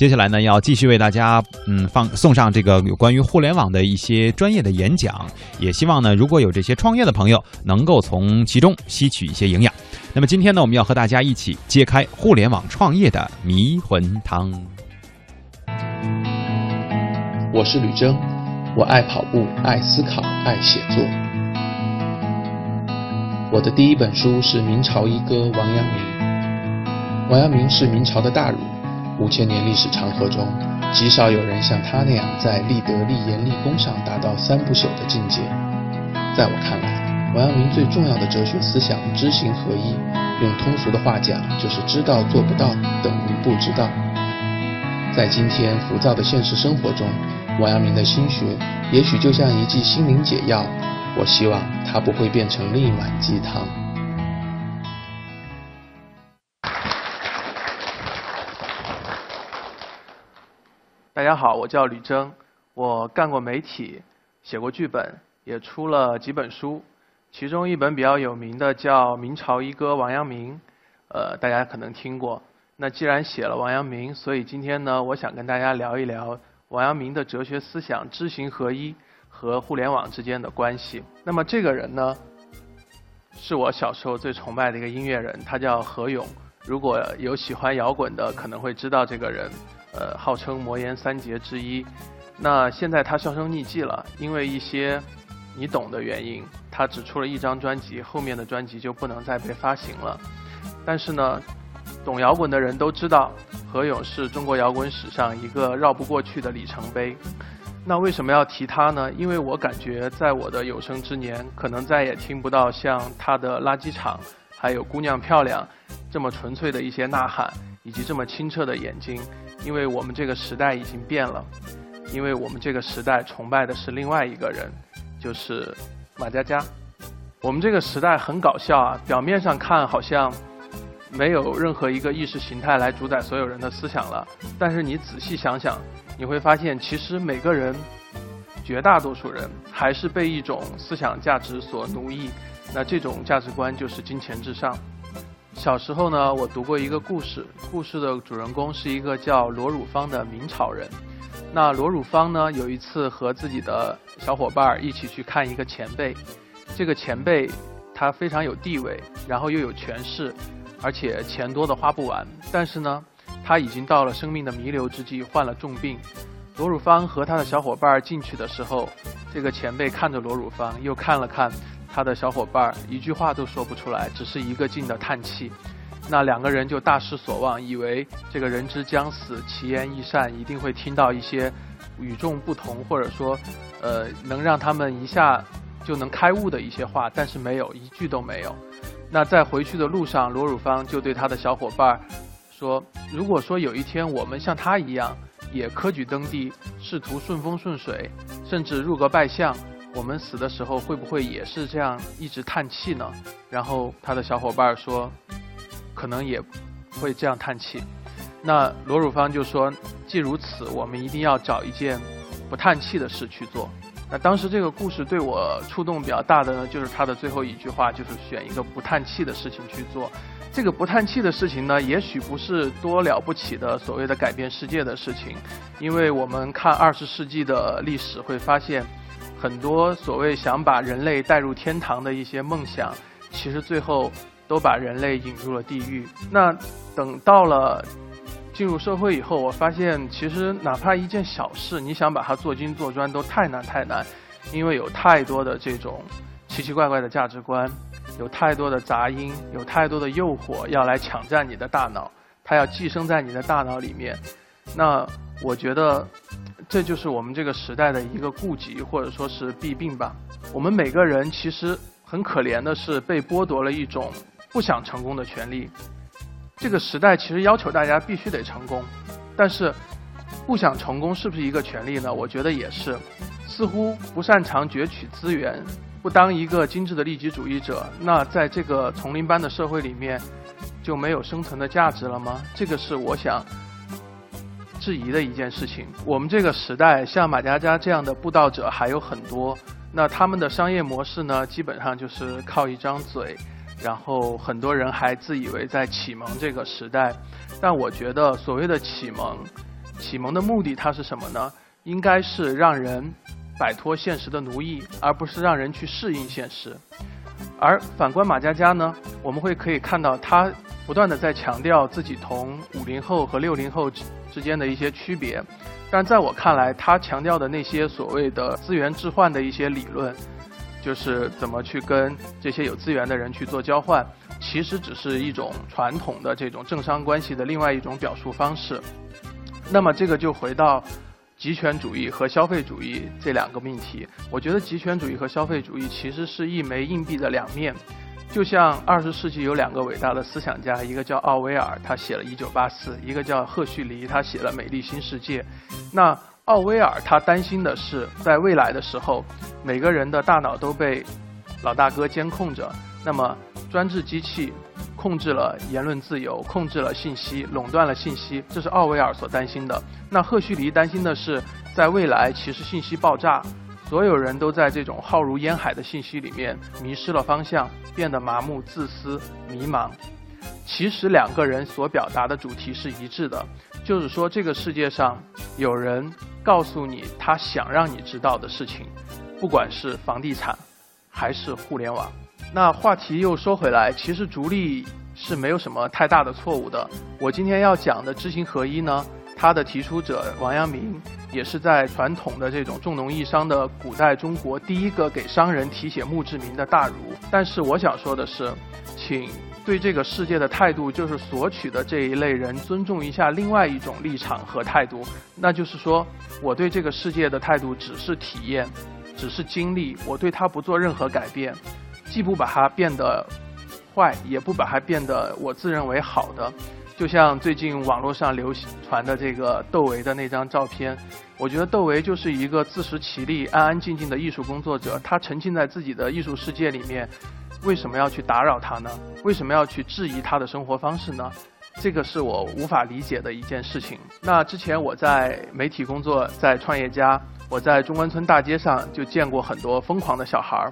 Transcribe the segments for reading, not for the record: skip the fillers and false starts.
接下来呢，要继续为大家送上这个有关于互联网的一些专业的演讲，也希望呢，如果有这些创业的朋友能够从其中吸取一些营养。那么今天呢，我们要和大家一起揭开互联网创业的迷魂汤。我是吕征，我爱跑步，爱思考，爱写作。我的第一本书是明朝一哥王阳明。王阳明是明朝的大儒，5000年历史长河中，极少有人像他那样在立德、立言、立功上达到3不朽的境界。在我看来，王阳明最重要的哲学思想知行合一，用通俗的话讲，就是知道做不到等于不知道。在今天浮躁的现实生活中，王阳明的心学也许就像一剂心灵解药，我希望它不会变成另一碗鸡汤。大家好，我叫吕征，我干过媒体，写过剧本，也出了几本书。其中一本比较有名的叫《明朝一哥王阳明》，大家可能听过。那既然写了王阳明，所以今天呢，我想跟大家聊一聊王阳明的哲学思想知行合一和互联网之间的关系。那么这个人呢，是我小时候最崇拜的一个音乐人，他叫何勇。如果有喜欢摇滚的，可能会知道这个人，号称魔岩3杰之一。那现在他销声匿迹了，因为一些你懂的原因，他只出了一张专辑，后面的专辑就不能再被发行了。但是呢，懂摇滚的人都知道，何勇是中国摇滚史上一个绕不过去的里程碑。那为什么要提他呢？因为我感觉在我的有生之年，可能再也听不到像他的《垃圾场》还有《姑娘漂亮》这么纯粹的一些呐喊，以及这么清澈的眼睛，因为我们这个时代已经变了，因为我们这个时代崇拜的是另外一个人，就是马佳佳。我们这个时代很搞笑啊，表面上看好像没有任何一个意识形态来主宰所有人的思想了，但是你仔细想想，你会发现其实每个人，绝大多数人还是被一种思想价值所奴役。那这种价值观就是金钱至上。小时候呢，我读过一个故事，故事的主人公是一个叫罗汝芳的明朝人。那罗汝芳呢，有一次和自己的小伙伴一起去看一个前辈，这个前辈他非常有地位，然后又有权势，而且钱多的花不完。但是呢，他已经到了生命的弥留之际，患了重病。罗汝芳和他的小伙伴进去的时候，这个前辈看着罗汝芳，又看了看他的小伙伴，一句话都说不出来，只是一个劲的叹气。那两个人就大失所望，以为这个人之将死，其言亦善，一定会听到一些与众不同，或者说能让他们一下就能开悟的一些话，但是没有，一句都没有。那在回去的路上，罗汝芳就对他的小伙伴说，如果说有一天我们像他一样也科举登第，仕途顺风顺水，甚至入阁拜相，我们死的时候会不会也是这样一直叹气呢？然后他的小伙伴说，可能也会这样叹气。那罗汝芳就说，既如此，我们一定要找一件不叹气的事去做。那当时这个故事对我触动比较大的呢，就是他的最后一句话，就是选一个不叹气的事情去做。这个不叹气的事情呢，也许不是多了不起的所谓的改变世界的事情，因为我们看20世纪的历史会发现，很多所谓想把人类带入天堂的一些梦想，其实最后都把人类引入了地狱。那等到了进入社会以后，我发现其实哪怕一件小事，你想把它做精做专都太难太难，因为有太多的这种奇奇怪怪的价值观，有太多的杂音，有太多的诱惑要来抢占你的大脑，它要寄生在你的大脑里面。那我觉得这就是我们这个时代的一个痼疾，或者说是弊病吧。我们每个人其实很可怜的是被剥夺了一种不想成功的权利。这个时代其实要求大家必须得成功，但是不想成功是不是一个权利呢？我觉得也是。似乎不擅长攫取资源，不当一个精致的利己主义者，那在这个丛林般的社会里面就没有生存的价值了吗？这个是我想质疑的一件事情。我们这个时代像马佳佳这样的布道者还有很多，那他们的商业模式呢，基本上就是靠一张嘴，然后很多人还自以为在启蒙这个时代。但我觉得所谓的启蒙启蒙的目的它是什么呢？应该是让人摆脱现实的奴役，而不是让人去适应现实。而反观马嘉嘉呢，我们会可以看到他不断的在强调自己同50后和60后之间的一些区别，但在我看来，他强调的那些所谓的资源置换的一些理论，就是怎么去跟这些有资源的人去做交换，其实只是一种传统的这种政商关系的另外一种表述方式。那么这个就回到极权主义和消费主义这两个命题。我觉得极权主义和消费主义其实是一枚硬币的两面，就像20世纪有两个伟大的思想家，一个叫奥威尔，他写了1984，一个叫赫胥黎，他写了《美丽新世界》。那奥威尔他担心的是，在未来的时候，每个人的大脑都被老大哥监控着，那么专制机器控制了言论自由，控制了信息，垄断了信息，这是奥威尔所担心的。那赫胥黎担心的是，在未来其实信息爆炸，所有人都在这种浩如烟海的信息里面迷失了方向，变得麻木、自私、迷茫。其实两个人所表达的主题是一致的，就是说这个世界上有人告诉你他想让你知道的事情，不管是房地产还是互联网。那话题又说回来，其实逐利是没有什么太大的错误的。我今天要讲的知行合一呢，它的提出者王阳明也是在传统的这种重农抑商的古代中国第一个给商人题写墓志铭的大儒。但是我想说的是，请对这个世界的态度，就是索取的这一类人尊重一下另外一种立场和态度，那就是说我对这个世界的态度只是体验，只是经历，我对它不做任何改变，既不把它变得坏，也不把它变得我自认为好的。就像最近网络上流传的这个窦唯的那张照片，我觉得窦唯就是一个自食其力、安安静静的艺术工作者，他沉浸在自己的艺术世界里面，为什么要去打扰他呢？为什么要去质疑他的生活方式呢？这个是我无法理解的一件事情。那之前我在媒体工作，在创业家，我在中关村大街上就见过很多疯狂的小孩。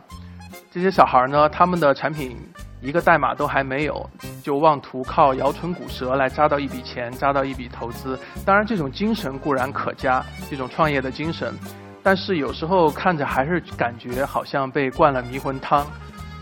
这些小孩呢，他们的产品一个代码都还没有，就妄图靠摇唇鼓舌来扎到一笔钱，扎到一笔投资。当然这种精神固然可嘉，这种创业的精神，但是有时候看着还是感觉好像被灌了迷魂汤，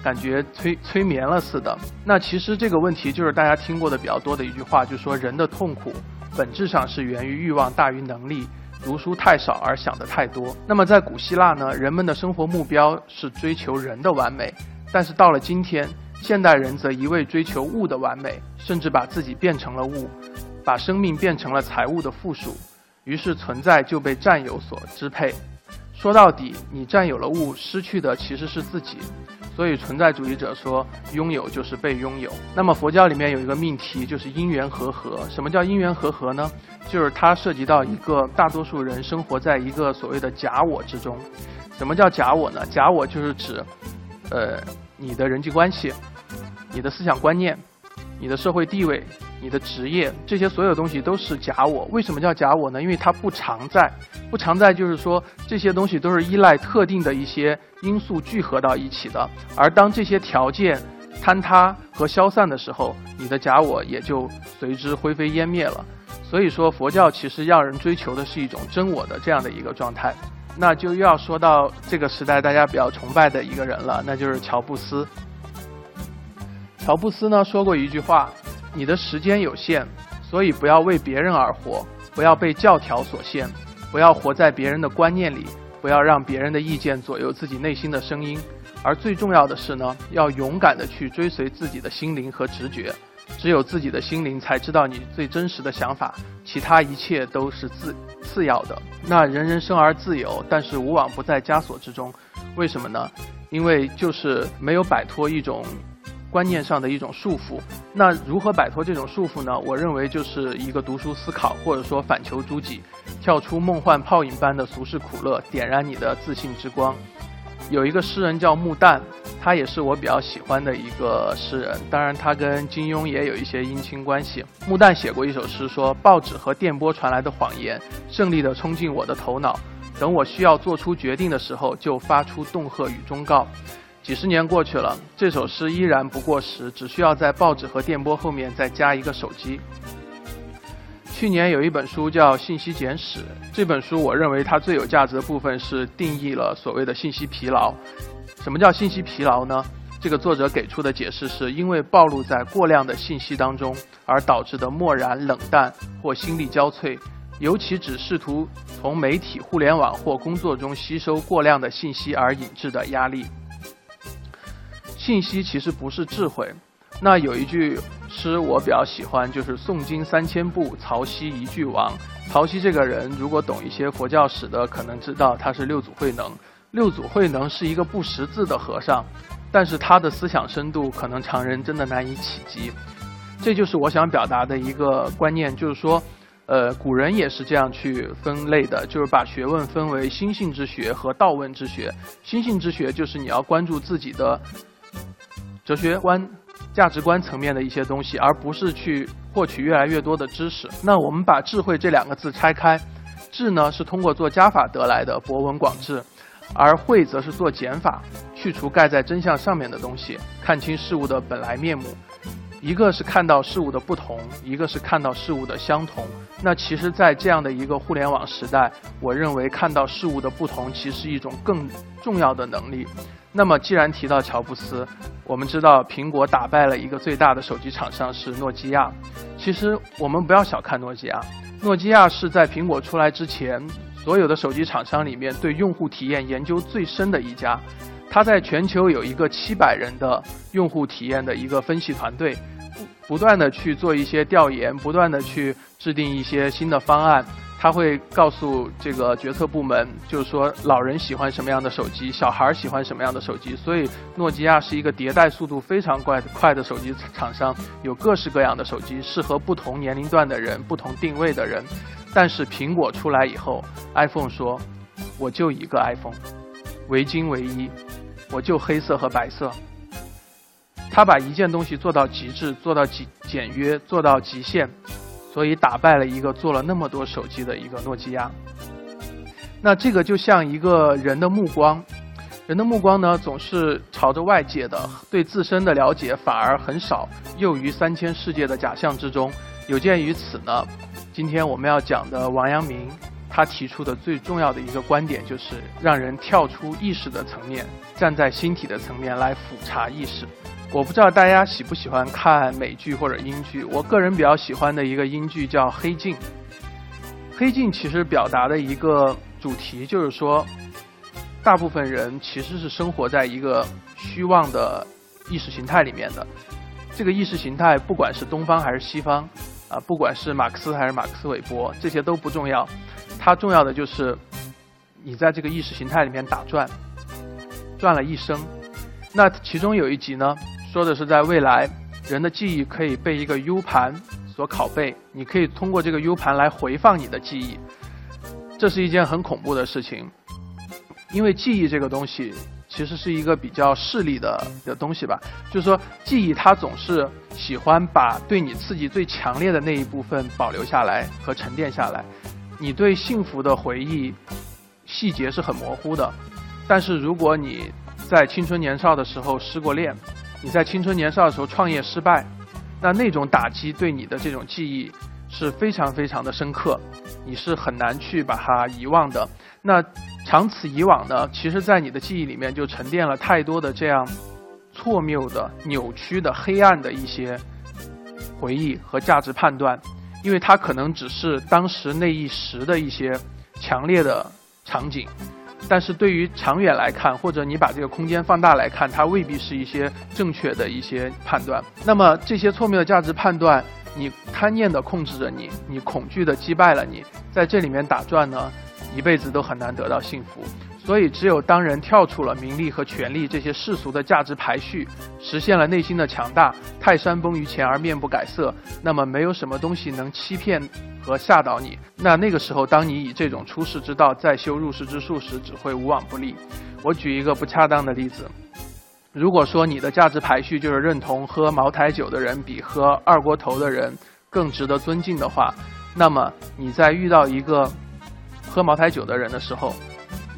感觉催眠了似的。那其实这个问题就是大家听过的比较多的一句话，就是说人的痛苦本质上是源于欲望大于能力，读书太少而想得太多。那么在古希腊呢，人们的生活目标是追求人的完美，但是到了今天，现代人则一味追求物的完美，甚至把自己变成了物，把生命变成了财物的附属，于是存在就被占有所支配。说到底，你占有了物，失去的其实是自己。所以存在主义者说，拥有就是被拥有。那么佛教里面有一个命题，就是因缘和合。什么叫因缘和合呢？就是它涉及到一个大多数人生活在一个所谓的假我之中。什么叫假我呢？假我就是指你的人际关系，你的思想观念，你的社会地位，你的职业，这些所有东西都是假我。为什么叫假我呢？因为它不常在。不常在就是说，这些东西都是依赖特定的一些因素聚合到一起的，而当这些条件坍塌和消散的时候，你的假我也就随之灰飞烟灭了。所以说佛教其实让人追求的是一种真我的这样的一个状态。那就又要说到这个时代大家比较崇拜的一个人了，那就是乔布斯。乔布斯呢说过一句话，你的时间有限，所以不要为别人而活，不要被教条所限，不要活在别人的观念里，不要让别人的意见左右自己内心的声音。而最重要的是呢，要勇敢地去追随自己的心灵和直觉，只有自己的心灵才知道你最真实的想法，其他一切都是次要的。那人人生而自由，但是无往不在枷锁之中。为什么呢？因为就是没有摆脱一种观念上的一种束缚。那如何摆脱这种束缚呢？我认为就是一个读书思考，或者说反求诸己，跳出梦幻泡影般的俗世苦乐，点燃你的自信之光。有一个诗人叫穆旦，他也是我比较喜欢的一个诗人，当然他跟金庸也有一些姻亲关系。穆旦写过一首诗说，报纸和电波传来的谎言胜利地冲进我的头脑，等我需要做出决定的时候，就发出恫吓与忠告。几十年过去了，这首诗依然不过时，只需要在报纸和电波后面再加一个手机。去年有一本书叫《信息简史》，这本书我认为它最有价值的部分是定义了所谓的信息疲劳。什么叫信息疲劳呢？这个作者给出的解释是，因为暴露在过量的信息当中而导致的漠然、冷淡或心力交瘁，尤其只试图从媒体、互联网或工作中吸收过量的信息而引致的压力。信息其实不是智慧。那有一句诗我比较喜欢，就是诵经3000步，曹溪一句亡。曹溪这个人，如果懂一些佛教史的，可能知道他是六祖慧能。六祖慧能是一个不识字的和尚，但是他的思想深度可能常人真的难以企及。这就是我想表达的一个观念，就是说古人也是这样去分类的，就是把学问分为心性之学和道问之学。心性之学就是你要关注自己的哲学观、价值观层面的一些东西，而不是去获取越来越多的知识。那我们把智慧这两个字拆开，智呢是通过做加法得来的，博闻广智，而慧则是做减法，去除盖在真相上面的东西，看清事物的本来面目。一个是看到事物的不同，一个是看到事物的相同。那其实在这样的一个互联网时代，我认为看到事物的不同其实是一种更重要的能力。那么既然提到乔布斯，我们知道苹果打败了一个最大的手机厂商是诺基亚。其实我们不要小看诺基亚，诺基亚是在苹果出来之前所有的手机厂商里面对用户体验研究最深的一家。他在全球有一个700人的用户体验的一个分析团队，不断的去做一些调研，不断的去制定一些新的方案。他会告诉这个决策部门，就是说老人喜欢什么样的手机，小孩喜欢什么样的手机。所以诺基亚是一个迭代速度非常快的手机厂商，有各式各样的手机，适合不同年龄段的人、不同定位的人。但是苹果出来以后， iPhone 说我就一个 iPhone， 唯精唯一，我就黑色和白色。他把一件东西做到极致，做到简约，做到极限，所以打败了一个做了那么多手机的一个诺基亚。那这个就像一个人的目光，人的目光呢总是朝着外界的，对自身的了解反而很少，囿于3000世界的假象之中。有鉴于此呢，今天我们要讲的王阳明，他提出的最重要的一个观点就是让人跳出意识的层面，站在心体的层面来俯察意识。我不知道大家喜不喜欢看美剧或者英剧，我个人比较喜欢的一个英剧叫《黑镜》。《黑镜》其实表达的一个主题就是说，大部分人其实是生活在一个虚妄的意识形态里面的。这个意识形态不管是东方还是西方啊，不管是马克思还是马克思韦伯，这些都不重要，它重要的就是你在这个意识形态里面打转，转了一生。那其中有一集呢说的是，在未来人的记忆可以被一个 U 盘所拷贝，你可以通过这个 U 盘来回放你的记忆。这是一件很恐怖的事情，因为记忆这个东西其实是一个比较势利的东西吧，就是说记忆它总是喜欢把对你刺激最强烈的那一部分保留下来和沉淀下来。你对幸福的回忆细节是很模糊的，但是如果你在青春年少的时候失过恋，你在青春年少的时候创业失败，那种打击对你的这种记忆是非常非常的深刻，你是很难去把它遗忘的。那长此以往呢，其实在你的记忆里面就沉淀了太多的这样错谬的、扭曲的、黑暗的一些回忆和价值判断，因为它可能只是当时那一时的一些强烈的场景，但是对于长远来看，或者你把这个空间放大来看，它未必是一些正确的一些判断。那么这些错谬的价值判断，你贪念的控制着你，你恐惧的击败了你，在这里面打转呢，一辈子都很难得到幸福。所以只有当人跳出了名利和权力这些世俗的价值排序，实现了内心的强大，泰山崩于前而面不改色，那么没有什么东西能欺骗和吓倒你。那个时候当你以这种出世之道再修入世之术时，只会无往不利。我举一个不恰当的例子，如果说你的价值排序就是认同喝茅台酒的人比喝二锅头的人更值得尊敬的话，那么你在遇到一个喝茅台酒的人的时候，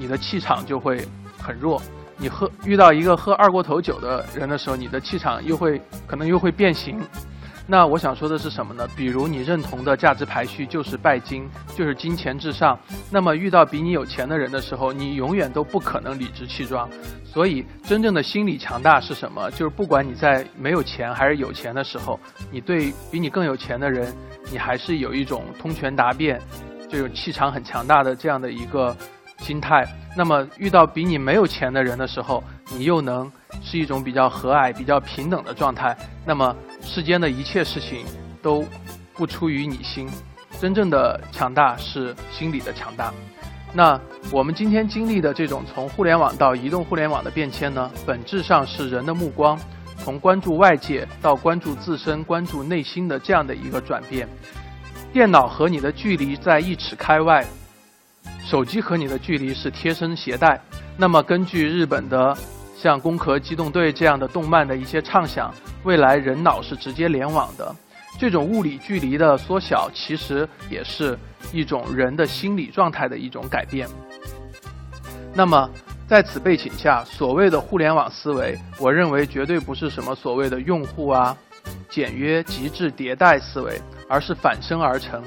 你的气场就会很弱，你遇到一个喝二锅头酒的人的时候，你的气场又会可能又会变形。那我想说的是什么呢？比如你认同的价值排序就是拜金，就是金钱至上，那么遇到比你有钱的人的时候，你永远都不可能理直气壮。所以真正的心理强大是什么？就是不管你在没有钱还是有钱的时候，你对比你更有钱的人，你还是有一种通权达变，这种气场很强大的这样的一个心态。那么遇到比你没有钱的人的时候，你又能是一种比较和蔼比较平等的状态。那么世间的一切事情都不出于你心，真正的强大是心理的强大。那我们今天经历的这种从互联网到移动互联网的变迁呢，本质上是人的目光从关注外界到关注自身关注内心的这样的一个转变。电脑和你的距离在1尺开外，手机和你的距离是贴身携带。那么根据日本的像攻壳机动队这样的动漫的一些畅想，未来人脑是直接联网的。这种物理距离的缩小其实也是一种人的心理状态的一种改变。那么在此背景下，所谓的互联网思维，我认为绝对不是什么所谓的用户啊、简约极致迭代思维，而是反身而成，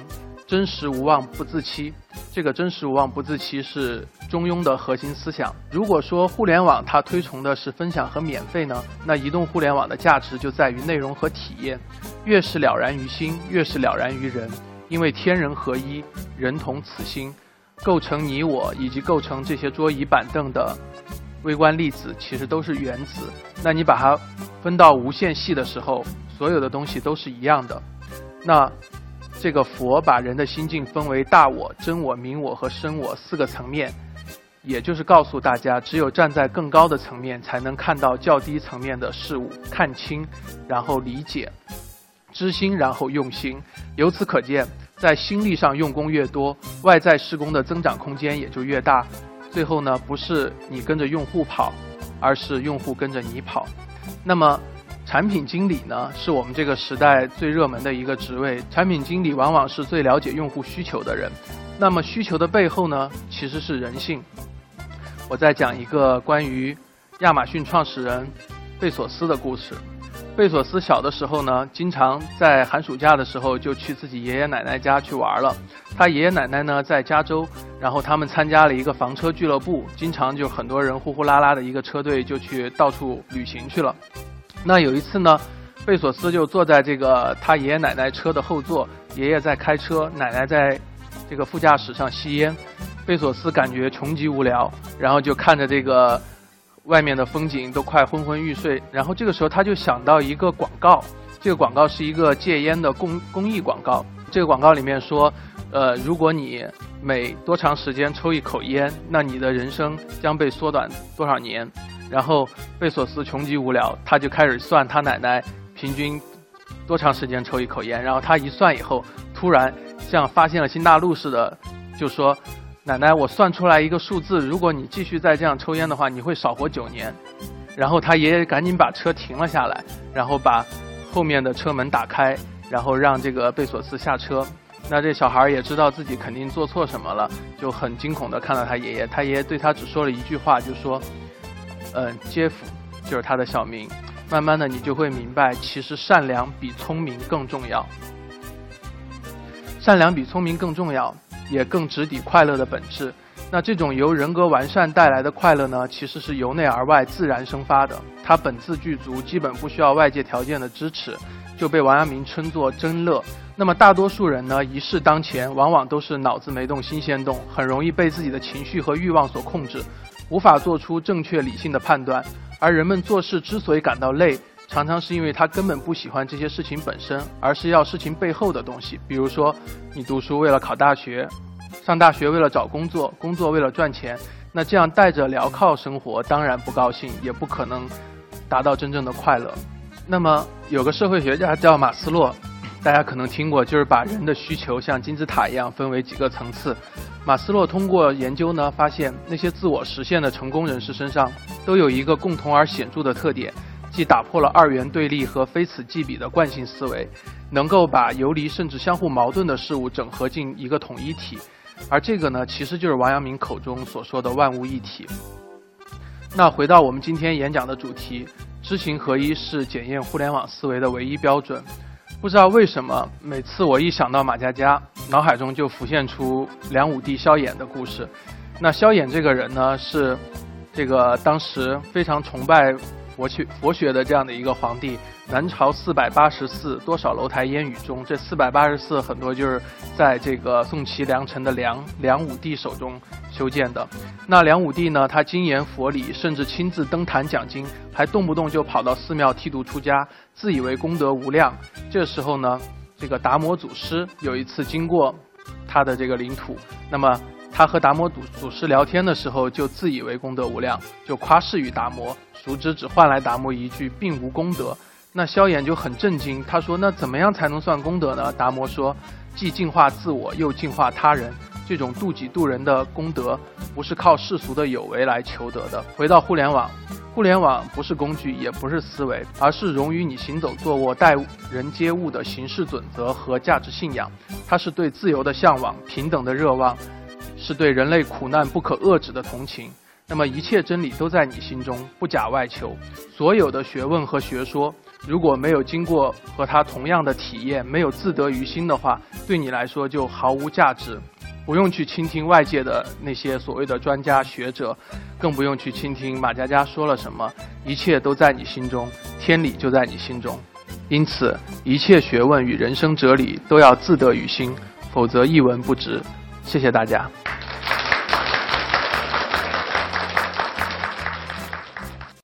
真实无妄不自欺。这个真实无妄不自欺是中庸的核心思想。如果说互联网它推崇的是分享和免费呢，那移动互联网的价值就在于内容和体验，越是了然于心，越是了然于人。因为天人合一，人同此心，构成你我以及构成这些桌椅板凳的微观粒子其实都是原子。那你把它分到无限细的时候，所有的东西都是一样的。那这个佛把人的心境分为大我、真我、明我和深我4个层面，也就是告诉大家，只有站在更高的层面，才能看到较低层面的事物，看清，然后理解，知心然后用心。由此可见，在心力上用功越多，外在施工的增长空间也就越大。最后呢，不是你跟着用户跑，而是用户跟着你跑。那么产品经理呢，是我们这个时代最热门的一个职位。产品经理往往是最了解用户需求的人。那么需求的背后呢，其实是人性。我再讲一个关于亚马逊创始人贝索斯的故事。贝索斯小的时候呢，经常在寒暑假的时候就去自己爷爷奶奶家去玩了。他爷爷奶奶呢在加州，然后他们参加了一个房车俱乐部，经常就很多人呼呼啦啦的一个车队就去到处旅行去了。那有一次呢，贝索斯就坐在这个他爷爷奶奶车的后座，爷爷在开车，奶奶在这个副驾驶上吸烟。贝索斯感觉穷极无聊，然后就看着这个外面的风景都快昏昏欲睡。然后这个时候他就想到一个广告，这个广告是一个戒烟的公益广告。这个广告里面说，如果你每多长时间抽一口烟，那你的人生将被缩短多少年。然后贝索斯穷极无聊，他就开始算他奶奶平均多长时间抽一口烟。然后他一算以后，突然像发现了新大陆似的，就说，奶奶，我算出来一个数字，如果你继续再这样抽烟的话，你会少活9年。然后他爷爷赶紧把车停了下来，然后把后面的车门打开，然后让这个贝索斯下车。那这小孩也知道自己肯定做错什么了，就很惊恐地看到他爷爷。他爷爷对他只说了一句话，就说，杰夫就是他的小名。慢慢的你就会明白，其实善良比聪明更重要，善良比聪明更重要，也更直抵快乐的本质。那这种由人格完善带来的快乐呢，其实是由内而外自然生发的，它本自具足，基本不需要外界条件的支持，就被王阳明称作真乐。那么大多数人呢，一事当前，往往都是脑子没动心先动，很容易被自己的情绪和欲望所控制，无法做出正确理性的判断。而人们做事之所以感到累，常常是因为他根本不喜欢这些事情本身，而是要事情背后的东西。比如说你读书为了考大学，上大学为了找工作，工作为了赚钱。那这样带着镣铐生活，当然不高兴，也不可能达到真正的快乐。那么有个社会学家叫马斯洛，大家可能听过，就是把人的需求像金字塔一样分为几个层次。马斯洛通过研究呢，发现那些自我实现的成功人士身上都有一个共同而显著的特点，即打破了二元对立和非此即彼的惯性思维，能够把游离甚至相互矛盾的事物整合进一个统一体。而这个呢，其实就是王阳明口中所说的万物一体。那回到我们今天演讲的主题，知行合一是检验互联网思维的唯一标准。不知道为什么，每次我一想到马佳佳，脑海中就浮现出梁武帝萧衍的故事。那萧衍这个人呢，是这个当时非常崇拜佛学的这样的一个皇帝。南朝484，多少楼台烟雨中，这484很多就是在这个宋齐梁陈的梁武帝手中修建的。那梁武帝呢，他精研佛理，甚至亲自登坛讲经，还动不动就跑到寺庙剃度出家，自以为功德无量。这时候呢，这个达摩祖师有一次经过他的这个领土，那么他和达摩祖师聊天的时候，就自以为功德无量，就夸世于达摩，熟知只换来达摩一句并无功德。那萧衍就很震惊，他说，那怎么样才能算功德呢？达摩说，既净化自我又净化他人，这种度己度人的功德不是靠世俗的有为来求得的。回到互联网不是工具，也不是思维，而是融于你行走坐卧待人接物的行事准则和价值信仰。它是对自由的向往，平等的热望，是对人类苦难不可遏止的同情。那么一切真理都在你心中，不假外求。所有的学问和学说，如果没有经过和它同样的体验，没有自得于心的话，对你来说就毫无价值。不用去倾听外界的那些所谓的专家学者，更不用去倾听马佳佳说了什么，一切都在你心中，天理就在你心中。因此，一切学问与人生哲理都要自得于心，否则一文不值。谢谢大家。